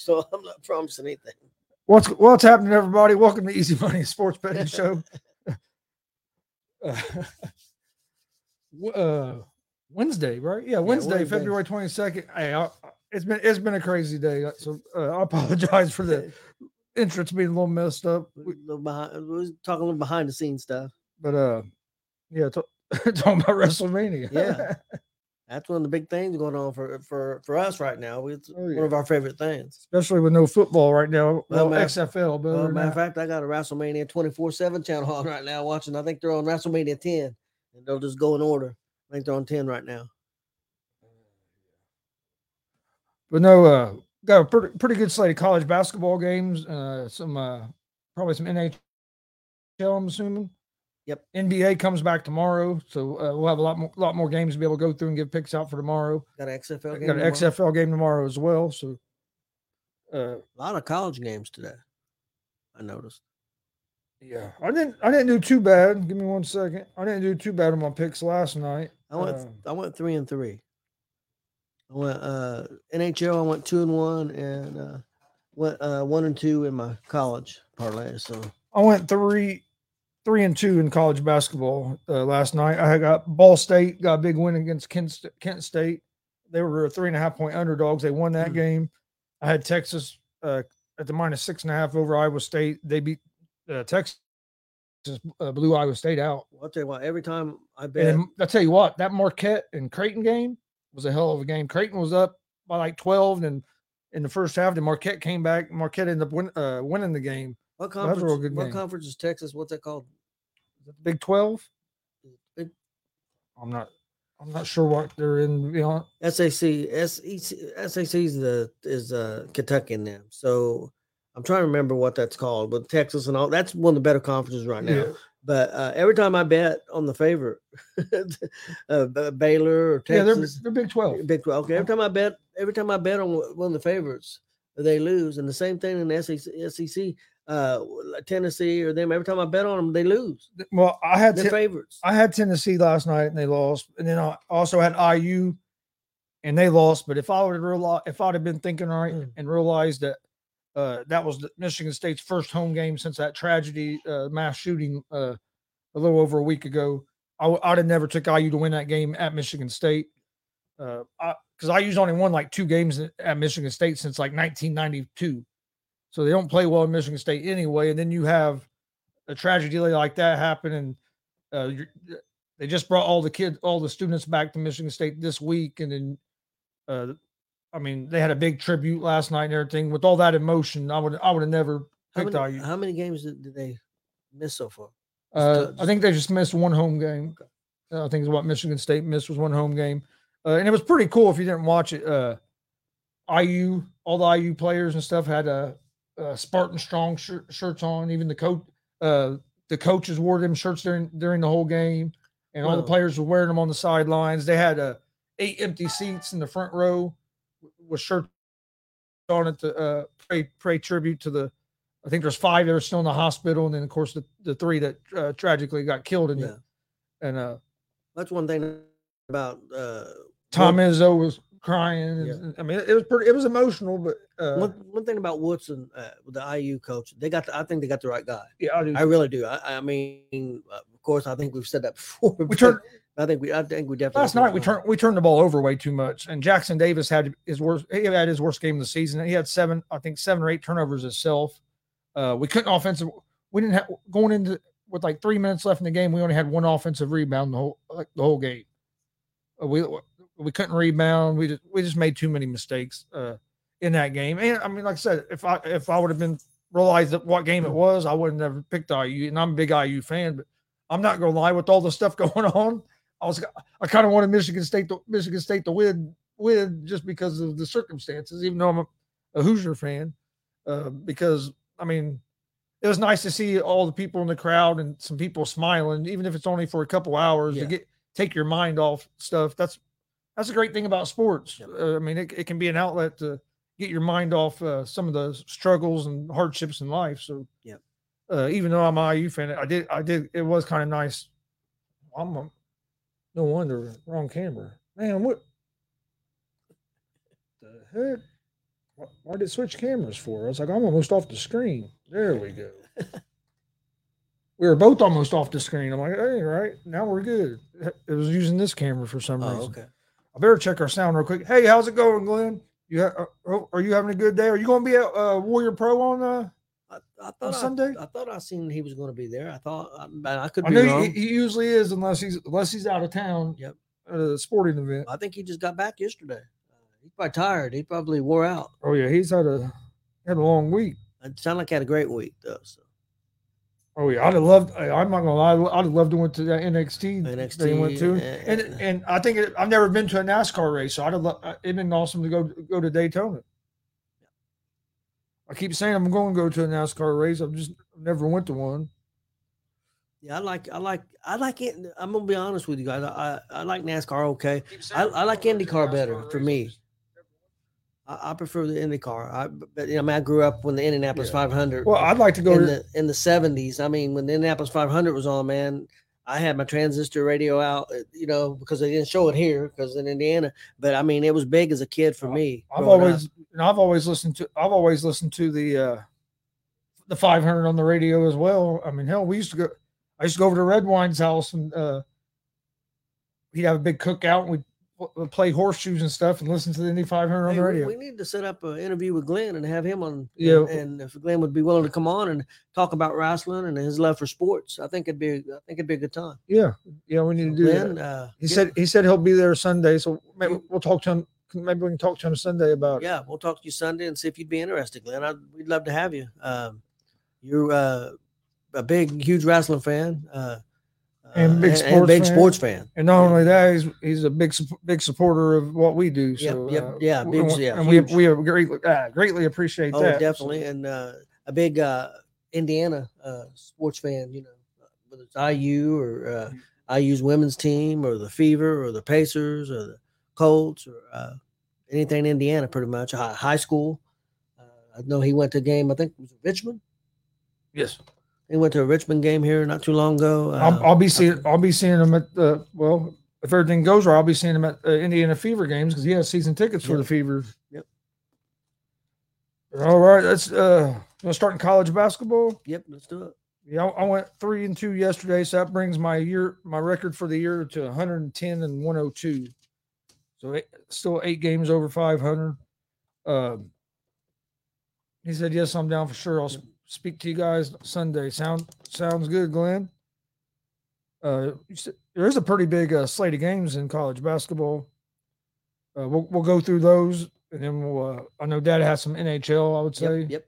so I'm not promising anything. What's happening, everybody? Welcome to Easy Money Sports Betting Show. Wednesday, right? Yeah, Wednesday. February 22nd. Hey, it's been a crazy day, so I apologize for the entrance being a little messed up. We're talking a little behind the scenes stuff, but talking about WrestleMania. Yeah, that's one of the big things going on for us right now. It's one of our favorite things, especially with no football right now. XFL. But matter of fact, I got a WrestleMania 24/7 channel on right now watching. I think they're on WrestleMania 10, and they'll just go in order. I think they're on 10 right now. But no, got a pretty good slate of college basketball games. Probably some NHL, I'm assuming. Yep. NBA comes back tomorrow, so we'll have a lot more games to be able to go through and give picks out for tomorrow. Got an XFL game tomorrow as well. So a lot of college games today, I noticed. Yeah, I didn't do too bad. Give me one second. I didn't do too bad on my picks last night. I went 3-3. I went NHL. I went 2-1 and went 1-2 in my college parlay. So I went 3-2 in college basketball last night. I got Ball State got a big win against Kent State. They were 3.5-point underdogs. They won that game. I had Texas at the -6.5 over Iowa State. They beat Texas. Blew Iowa State out. Well, I'll tell you what. Every time I bet, and I'll tell you what, that Marquette and Creighton game was a hell of a game. Creighton was up by like 12, and in the first half, then Marquette came back. Marquette ended up winning the game. What conference? What conference is Texas? What's that called? Big 12. I'm not sure what they're in beyond. SEC is Kentucky in them. So I'm trying to remember what that's called, but Texas and all that's one of the better conferences right now. Yeah. But every time I bet on the favorite, Baylor or Texas, they're Big 12. Big 12. Okay. Every time I bet on one of the favorites, they lose. And the same thing in the SEC, Tennessee or them. Every time I bet on them, they lose. Well, I had the favorites. I had Tennessee last night and they lost, and then I also had IU and they lost. But if I would have realized, if I'd have been thinking right and realized that. That was Michigan State's first home game since that tragedy, mass shooting a little over a week ago. I'd have never took IU to win that game at Michigan State because IU's only won like two games at Michigan State since like 1992. So they don't play well in Michigan State anyway. And then you have a tragedy like that happen, and they just brought all the students back to Michigan State this week, and then they had a big tribute last night and everything. With all that emotion, I would have never picked IU. How many games did they miss so far? I think they just missed one home game. Okay. I think is what Michigan State missed was one home game, and it was pretty cool if you didn't watch it. IU, all the IU players and stuff had Spartan Strong shirts on. Even the coaches wore them shirts during the whole game, and all the players were wearing them on the sidelines. They had 8 empty seats in the front row. Was shirts on it to pay tribute to the. I think there's 5 that are still in the hospital, and then of course the 3 that tragically got killed in it. And that's one thing about Tom Izzo was crying. Yeah. And, it was pretty. It was emotional, but one thing about Woodson, the IU coach, I think they got the right guy. Yeah, I do. I really do. Of course, I think we've said that before. I think we definitely last night we turned the ball over way too much, and Jackson Davis had his worst game of the season. He had 7 or 8 turnovers himself. We couldn't offensive. We didn't have going into with like 3 minutes left in the game. We only had one offensive rebound the whole game. We couldn't rebound. We just made too many mistakes in that game. And like I said, if I would have been realized that what game it was, I would have never picked IU. And I'm a big IU fan, but I'm not gonna lie. With all the stuff going on, I kind of wanted Michigan State to win just because of the circumstances, even though I'm a Hoosier fan, because it was nice to see all the people in the crowd and some people smiling, even if it's only for a couple hours to take your mind off stuff. That's a great thing about sports. Yeah. It can be an outlet to get your mind off some of the struggles and hardships in life. So yeah, even though I'm an IU fan, I did. It was kind of nice. No wonder. Wrong camera. Man, what the heck? why did it switch cameras for? I was like, I'm almost off the screen. There we go. We were both almost off the screen. I'm like, hey, right, now we're good. It was using this camera for some reason. Okay. I better check our sound real quick. Hey, how's it going, Glenn? You are you having a good day? Are you going to be at Warrior Pro on I thought Sunday? I thought I seen he was going to be there. I thought I could be wrong. He usually is unless he's out of town. Yep. At a sporting event. I think he just got back yesterday. He's probably tired. He probably wore out. Oh yeah, he's had a long week. It sounded like he had a great week though. So. Oh yeah, I'm not gonna lie. I'd have loved to went to that NXT they went to, and I think I've never been to a NASCAR race, so it'd been awesome to go to Daytona. I keep saying I'm going to go to a NASCAR race. I've just never went to one. Yeah, I like it. I'm gonna be honest with you guys. I like NASCAR okay. I like IndyCar better for me. I prefer the IndyCar. I grew up when the Indianapolis 500. Well, I'd like to go in the 70s. I mean, when the Indianapolis 500 was on, man, I had my transistor radio out, because they didn't show it here because in Indiana. But I mean, it was big as a kid for me. I've always listened to the 500 on the radio as well. I mean, hell, I used to go over to Red Wine's house and he'd have a big cookout and we'd play horseshoes and stuff and listen to the Indy 500 on the radio. We need to set up an interview with Glenn and have him on. Yeah. And if Glenn would be willing to come on and talk about wrestling and his love for sports, I think it'd be a good time. Yeah. Yeah. We need to do Glenn, that. He said he'll be there Sunday. So maybe we'll talk to him. Maybe we can talk to him Sunday about it. Yeah. We'll talk to you Sunday and see if you'd be interested, Glenn. We'd love to have you. You're a big, huge wrestling fan. And big sports fan. And not only that, he's a big supporter of what we do. So we greatly appreciate that. Oh, definitely, so. And a big Indiana sports fan. You know, whether it's IU or IU's women's team, or the Fever, or the Pacers, or the Colts, or anything in Indiana, pretty much. High school. I know he went to a game. I think it was Richmond. Yes. He went to a Richmond game here not too long ago. I'll be seeing him at the if everything goes right, I'll be seeing him at Indiana Fever games because he has season tickets for the Fever. Yep. All right, let's start in college basketball. Yep, let's do it. Yeah, I went 3-2 yesterday, so that brings my record for the year to 110-102. So still 8 games over 500. He said, "Yes, I'm down for sure. I'll speak to you guys Sunday." Sounds good, Glenn. There is a pretty big slate of games in college basketball. We'll go through those, and then we'll. I know Dad has some NHL. I would say. Yep.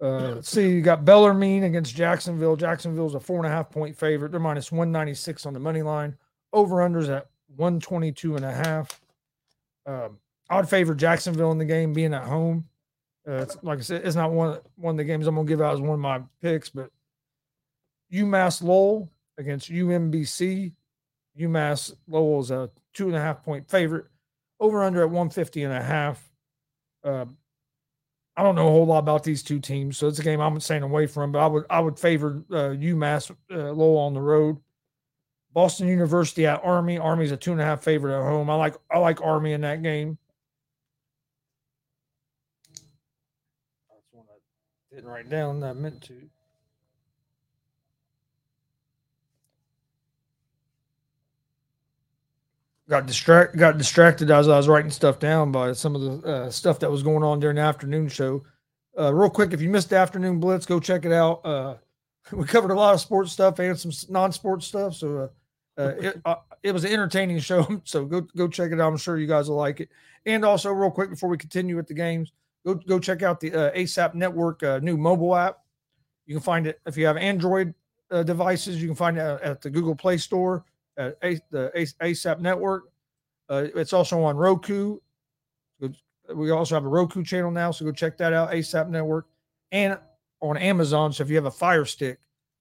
Let's see, you got Bellarmine against Jacksonville. Jacksonville's a 4.5-point favorite. They're minus 196 on the money line. Over/unders at 122.5. I'd favor Jacksonville in the game, being at home. Like I said, it's not one of the games I'm going to give out as one of my picks, but UMass Lowell against UMBC. UMass Lowell is a 2.5-point favorite, over/under at 150.5. I don't know a whole lot about these two teams, so it's a game I'm staying away from, but I would favor UMass Lowell on the road. Boston University at Army. Army's a 2.5 favorite at home. I like Army in that game. Didn't write down that I meant to. Got distracted as I was writing stuff down by some of the stuff that was going on during the afternoon show. Real quick, if you missed the afternoon blitz, go check it out. We covered a lot of sports stuff and some non-sports stuff, so it was an entertaining show. So go check it out. I'm sure you guys will like it. And also, real quick, before we continue with the games. Go check out the ASAP Network new mobile app. You can find it if you have Android devices. You can find it at the Google Play Store at the ASAP Network. It's also on Roku. We also have a Roku channel now, so go check that out. ASAP Network and on Amazon. So if you have a Fire Stick,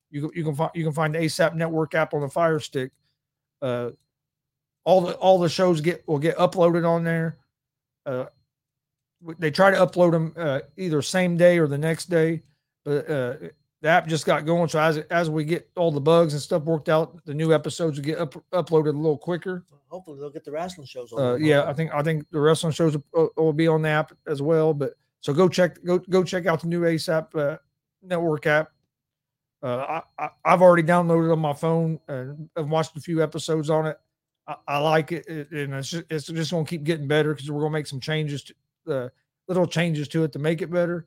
you can find the ASAP Network app on the Fire Stick. All the shows will get uploaded on there. They try to upload them either same day or the next day, but the app just got going. So as we get all the bugs and stuff worked out, the new episodes will get uploaded a little quicker. hopefully they'll get the wrestling shows on. Yeah, I think the wrestling shows will be on the app as well. But so go check out the new ASAP network app. I've already downloaded it on my phone and I've watched a few episodes on it. I like it, and it's just going to keep getting better because we're going to make some changes, little changes to it to make it better.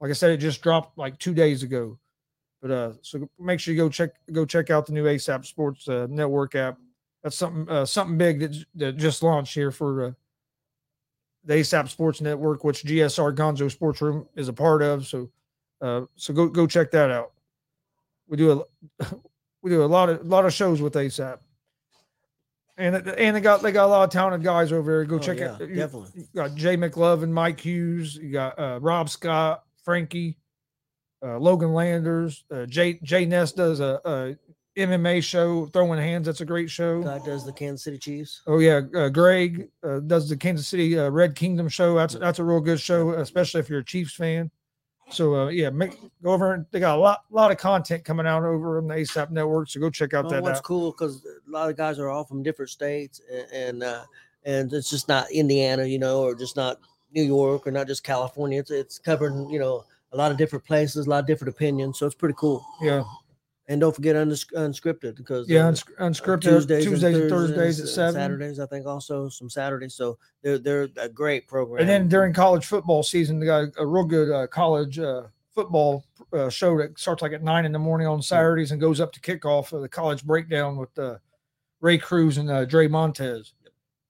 Like I said, it just dropped like 2 days ago. But so make sure you go check out the new ASAP Sports Network app. That's something big that just launched here for the ASAP Sports Network, which GSR Gonzo Sports Room is a part of. So go check that out. We do a lot of shows with ASAP, and they got a lot of talented guys over there. Go check out. Definitely. You got Jay McLovin, Mike Hughes. You got Rob Scott, Frankie. Logan Landers, Jay Ness does a MMA show, Throwing Hands. That's a great show. God does the Kansas City Chiefs. Oh yeah, Greg does the Kansas City Red Kingdom show. That's a real good show, especially if you're a Chiefs fan. So go over and they got a lot of content coming out over on the ASAP Network. So go check out that. That's cool because a lot of guys are all from different states, and it's just not Indiana, or just not New York, or not just California. It's covering, a lot of different places, a lot of different opinions. So it's pretty cool. Yeah. And don't forget unscripted because unscripted Tuesdays and Thursdays at 7. Saturdays, I think also some Saturdays. So they're a great program. And then during college football season, they got a real good college football show that starts like at 9 a.m. on Saturdays and goes up to kickoff of the college breakdown with Ray Cruz and Dre Montez.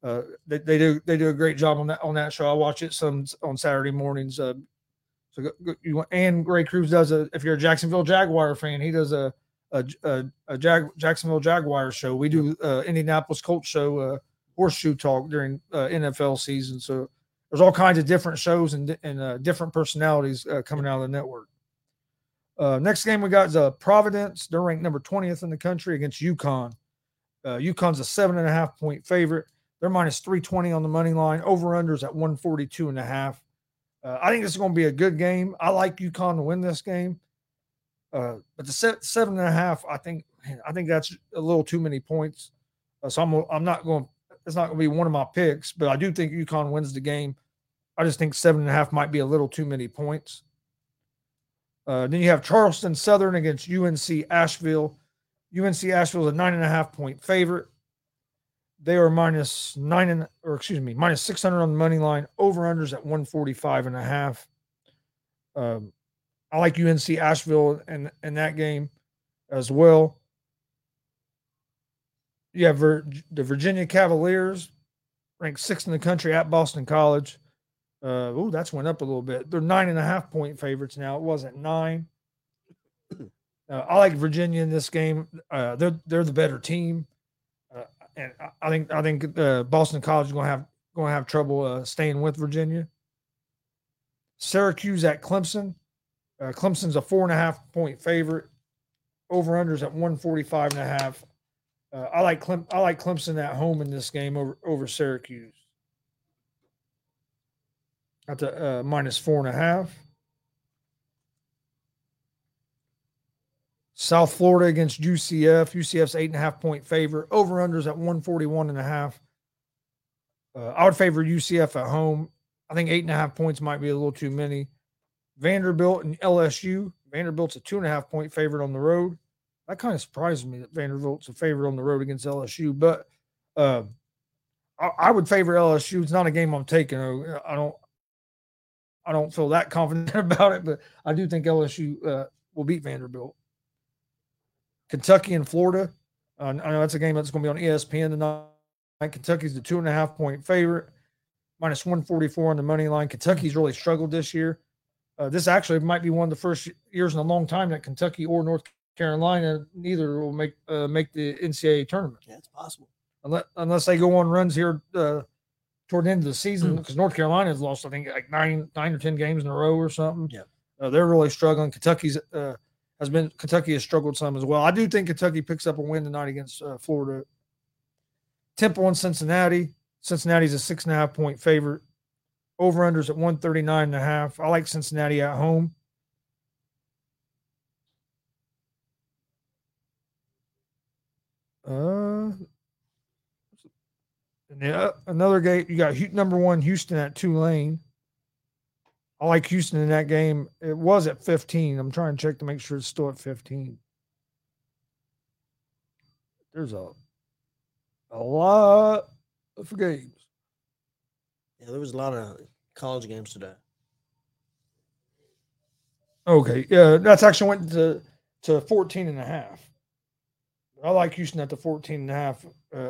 They do a great job on that show. I watch it some on Saturday mornings. So Ray Cruz if you're a Jacksonville Jaguar fan, he does a Jacksonville Jaguar show. We do Indianapolis Colts show, Horseshoe Talk during NFL season. So there's all kinds of different shows and different personalities coming out of the network. Next game we got is Providence. They're ranked number 20th in the country against UConn. UConn's a 7.5-point favorite. They're minus 320 on the money line. Over-unders at 142.5. I think this is going to be a good game. I like UConn to win this game, but the 7.5, I think that's a little too many points. So I'm not going. It's not going to be one of my picks, but I do think UConn wins the game. I just think 7.5 might be a little too many points. Then you have Charleston Southern against UNC Asheville. UNC Asheville is a 9.5-point favorite. They are minus 600 on the money line. Over-unders at 145.5. I like UNC Asheville in that game as well. You have the Virginia Cavaliers, ranked 6th in the country at Boston College. That's went up a little bit. They're 9.5-point favorites now. It wasn't 9. I like Virginia in this game. They're the better team. And I think Boston College is going to have trouble staying with Virginia. Syracuse at Clemson. Clemson's a 4.5-point favorite. Over-unders at 145.5. I like Clemson at home in this game over Syracuse. At the minus 4.5. South Florida against UCF. UCF's 8.5-point favorite. Over-unders at 141.5. I would favor UCF at home. I think 8.5 points might be a little too many. Vanderbilt and LSU. Vanderbilt's a 2.5-point favorite on the road. That kind of surprises me that Vanderbilt's a favorite on the road against LSU, but I would favor LSU. It's not a game I'm taking. I don't feel that confident about it, but I do think LSU will beat Vanderbilt. Kentucky and Florida. I know that's a game that's going to be on ESPN tonight. Kentucky's the 2.5-point favorite, minus 144 on the money line. Kentucky's really struggled this year. This actually might be one of the first years in a long time that Kentucky or North Carolina neither will make the NCAA tournament. Yeah, it's possible. Unless they go on runs here toward the end of the season, because North Carolina has lost, I think, like nine or 10 games in a row or something. Yeah, they're really struggling. Kentucky has struggled some as well. I do think Kentucky picks up a win tonight against Florida. Temple and Cincinnati. Cincinnati's a 6.5-point favorite. Over-unders at 139.5. I like Cincinnati at home. And the, another game, you got number one Houston at Tulane. I like Houston in that game. It was at 15. I'm trying to check to make sure it's still at 15. There's a lot of games. Yeah, there was a lot of college games today. Okay, yeah, that's actually went to 14 and a half. I like Houston at the 14 and a half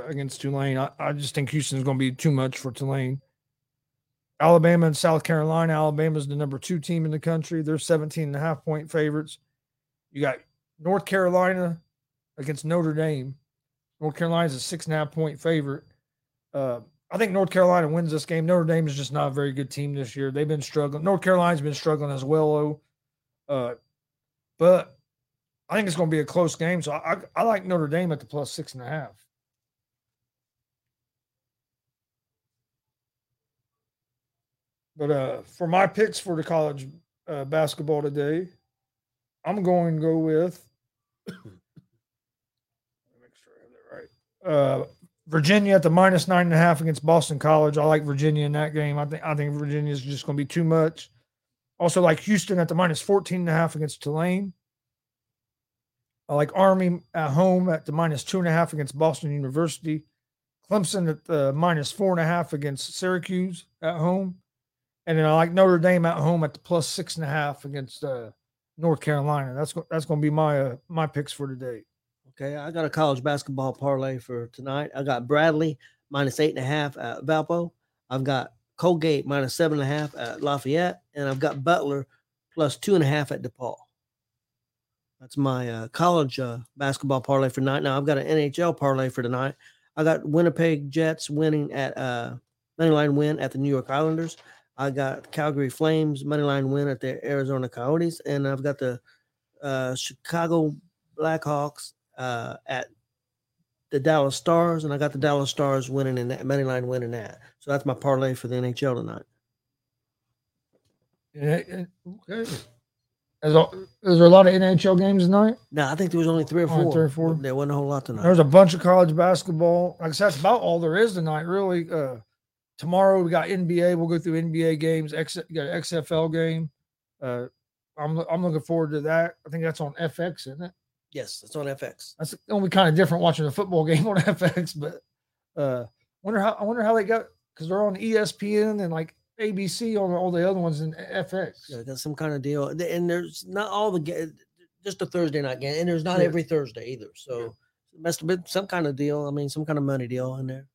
against Tulane. I just think Houston is going to be too much for Tulane. Alabama and South Carolina. Alabama's the number two team in the country. They're 17 and a half point favorites. You got North Carolina against Notre Dame. North Carolina's a 6.5 point favorite. I think North Carolina wins this game. Notre Dame is just not a very good team this year. They've been struggling. North Carolina's been struggling as well, though. But I think it's going to be a close game. So I like Notre Dame at the plus 6.5. But for my picks for the college basketball today, I'm going to go with let me make sure I have that right. Virginia at the minus 9.5 against Boston College. I like Virginia in that game. I think Virginia is just going to be too much. Also like Houston at the minus 14.5 against Tulane. I like Army at home at the minus 2.5 against Boston University. Clemson at the minus 4.5 against Syracuse at home. And then I like Notre Dame at home at the plus 6.5 against North Carolina. That's going to be my picks for today. Okay, I got a college basketball parlay for tonight. I got Bradley minus 8.5 at Valpo. I've got Colgate minus 7.5 at Lafayette. And I've got Butler plus 2.5 at DePaul. That's my college basketball parlay for tonight. Now, I've got an NHL parlay for tonight. I got Winnipeg Jets winning at moneyline win at the New York Islanders. I got Calgary Flames moneyline win at the Arizona Coyotes. And I've got the Chicago Blackhawks at the Dallas Stars, and I got the Dallas Stars winning in that moneyline winning that. So that's my parlay for the NHL tonight. Okay. Is there a lot of NHL games tonight? No, I think there was only three or four. There wasn't a whole lot tonight. There's a bunch of college basketball. Like I said, that's about all there is tonight, really. Tomorrow we got NBA. We'll go through NBA games. You got an XFL game. I'm looking forward to that. I think that's on FX, isn't it? Yes, it's on FX. That's only kind of different watching a football game on FX, but I wonder how they got, because they're on ESPN and like ABC on all the other ones in FX. Yeah, that's some kind of deal. And there's not all the just a Thursday night game, and there's not every Thursday either. So it must have been some kind of deal. I mean, some kind of money deal in there.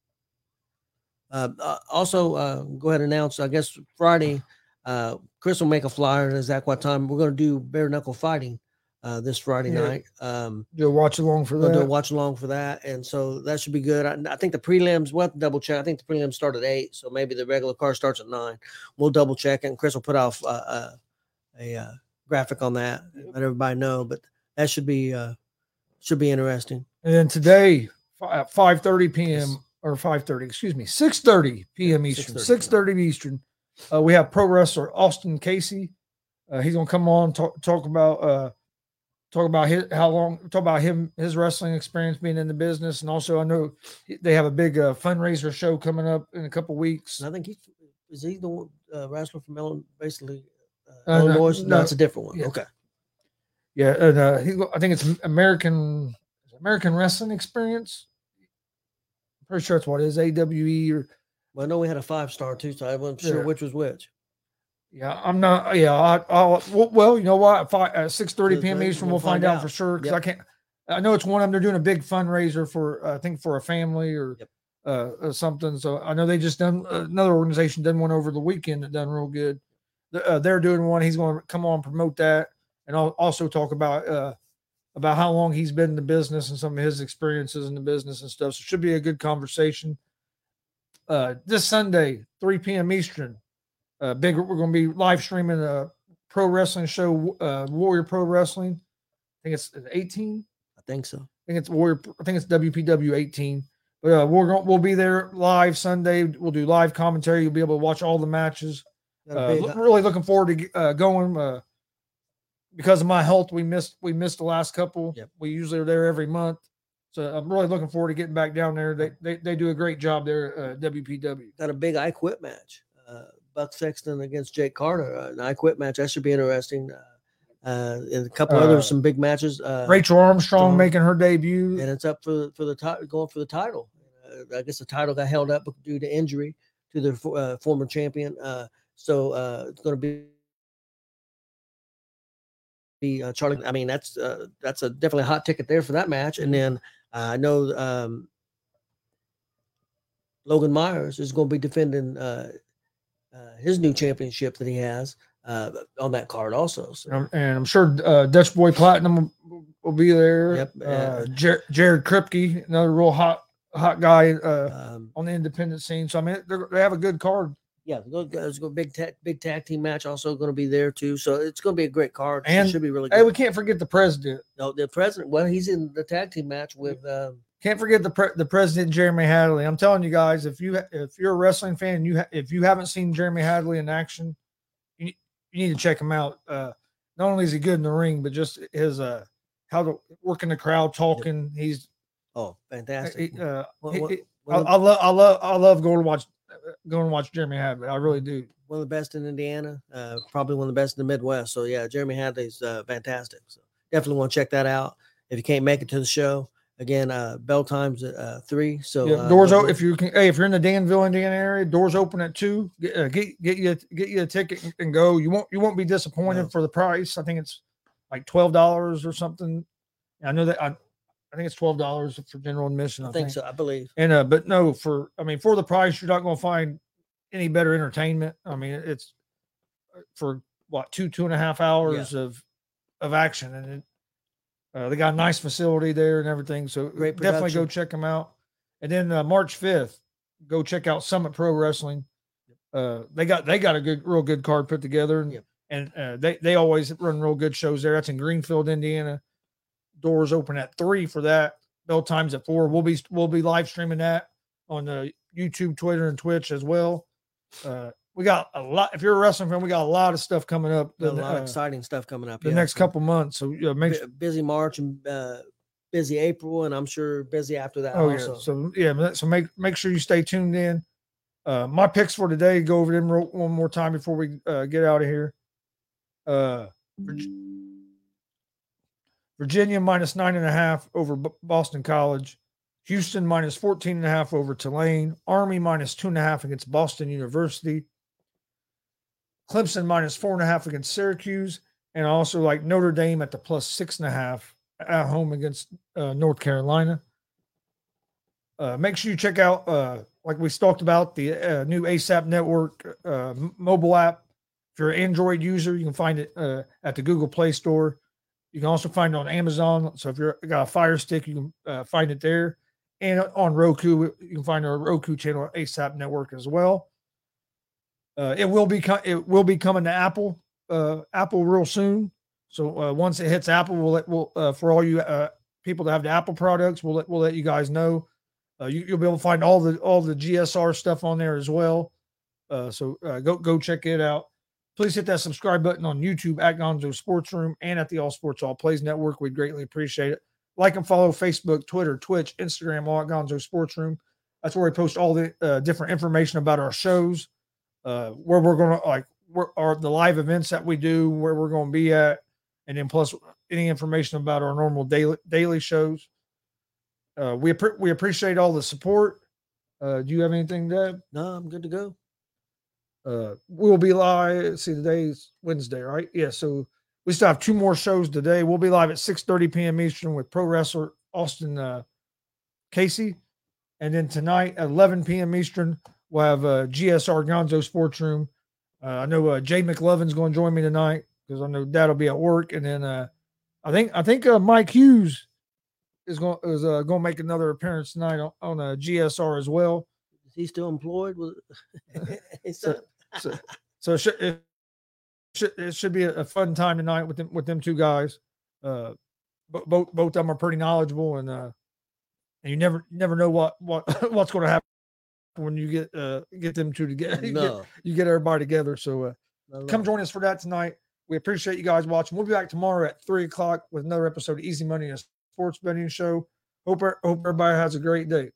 Also, go ahead and announce. I guess Friday, Chris will make a flyer. And exact what time we're going to do bare knuckle fighting. This Friday night. Do a watch along for that. Do a watch along for that. And so that should be good. I think the prelims, we'll have to double check. I think the prelims start at 8. So maybe the regular card starts at 9. We'll double check it. And Chris will put off a graphic on that. Let everybody know. But that should be interesting. And then today at 5:30 p.m. or 5:30, excuse me, 6:30 p.m. Eastern. 6:30 Eastern. We have pro wrestler Austin Casey. He's going to come on talk about his wrestling experience being in the business. And also I know they have a big fundraiser show coming up in a couple weeks. And I think is he the wrestler from Illinois, basically? Illinois? No, it's a different one. Yeah. Okay. Yeah. And I think it's American Wrestling Experience. I'm pretty sure it's what it is, AWE or. Well, I know we had a 5-star too, so I wasn't sure which was which. Yeah, I'm not. Yeah, you know what? At 6:30 p.m. Eastern, we'll find out for sure because I know it's one of them. They're doing a big fundraiser for for a family or something. So I know they just done another organization done one over the weekend that done real good. They're doing one. He's going to come on and promote that, and I'll also talk about how long he's been in the business and some of his experiences in the business and stuff. So it should be a good conversation. This Sunday, 3 p.m. Eastern. We're going to be live streaming a pro wrestling show, Warrior Pro Wrestling. I think it's 18. I think so. I think it's WPW 18. But we'll be there live Sunday. We'll do live commentary. You'll be able to watch all the matches. Really looking forward to going. Because of my health, we missed the last couple. Yep. We usually are there every month. So I'm really looking forward to getting back down there. They do a great job there, WPW. Got a big I Quit match. Buck Sexton against Jake Carter, an I Quit match. That should be interesting. And a couple other some big matches. Rachel Armstrong making her debut. And it's up for the going for the title. I guess the title got held up due to injury to their former champion. So it's going to be Charlie. I mean, that's a definitely a hot ticket there for that match. And then I know Logan Myers is going to be defending his new championship that he has on that card also. So. And I'm sure Dutch Boy Platinum will be there. Yep. Jared Kripke, another real hot guy on the independent scene. So I mean, they have a good card. Yeah, it's a big tag team match also going to be there too. So it's going to be a great card. And it should be really good. Hey, we can't forget the president. No, the president. Well, he's in the tag team match with. Can't forget the president, Jeremy Hadley. I'm telling you guys, if you're a wrestling fan, and if you haven't seen Jeremy Hadley in action, you need to check him out. Not only is he good in the ring, but just his how to work in the crowd, talking. Yeah. He's fantastic. I love going to watch Jeremy Hadley. I really do. One of the best in Indiana, probably one of the best in the Midwest. So yeah, Jeremy Hadley's fantastic. So definitely want to check that out. If you can't make it to the show, again, bell times at 3. So yeah, doors open if you're in the Danville, Indiana area. Doors open at 2. Get you a ticket and go. You won't be disappointed for the price. I think it's like $12 or something. I know that I think it's $12 for general admission. I think so. I believe. And but no, for the price, you're not going to find any better entertainment. I mean, it's for what two and a half hours of action, and they got a nice facility there and everything. So great production. Definitely go check them out. And then March 5th, go check out Summit Pro Wrestling. They got a real good card put together, and they always run real good shows there. That's in Greenfield, Indiana. Doors open at 3 for that. Bell times at 4. We'll be live streaming that on YouTube, Twitter, and Twitch as well. We got a lot. If you're a wrestling fan, we got a lot of stuff coming up. A lot of exciting stuff coming up. The next couple months. So make sure. Busy March and busy April, and I'm sure busy after that. Also. Yeah. So make sure you stay tuned in. My picks for today. Go over them one more time before we get out of here. Virginia minus 9.5 over Boston College. Houston minus 14.5 over Tulane. Army minus 2.5 against Boston University. Clemson minus 4.5 against Syracuse. And I also like Notre Dame at the plus 6.5 at home against North Carolina. Make sure you check out, like we talked about, the new ASAP Network mobile app. If you're an Android user, you can find it at the Google Play Store. You can also find it on Amazon. So if you've got a Fire Stick, you can find it there. And on Roku, you can find our Roku channel, ASAP Network as well. It will be coming to Apple real soon. So once it hits Apple, we'll for all you people that have the Apple products, we'll let you guys know. You'll be able to find all the GSR stuff on there as well. So go check it out. Please hit that subscribe button on YouTube at Gonzo Sports Room and at the All Sports All Plays Network. We'd greatly appreciate it. Like and follow Facebook, Twitter, Twitch, Instagram, all at Gonzo Sports Room. That's where we post all the different information about our shows, where we're going to the live events that we do, where we're going to be at, and then plus any information about our normal daily shows. We appreciate all the support. Do you have anything, Deb? No, I'm good to go. We'll be live. Let's see, today's Wednesday, right? Yeah. So we still have 2 more shows today. We'll be live at 6:30 p.m. Eastern with pro wrestler Austin Casey, and then tonight at 11 p.m. Eastern we'll have GSR Gonzo Sports Room. I know Jay McLovin's going to join me tonight because I know Dad'll be at work, and then I think Mike Hughes is going to make another appearance tonight on GSR as well. Is he still employed? So it should be a fun time tonight with them 2 guys. Both of them are pretty knowledgeable, and you never know what's going to happen when you get them 2 together. You get everybody together. So come join us for that tonight. We appreciate you guys watching. We'll be back tomorrow at 3:00 with another episode of Easy Money, a sports betting show. Hope everybody has a great day.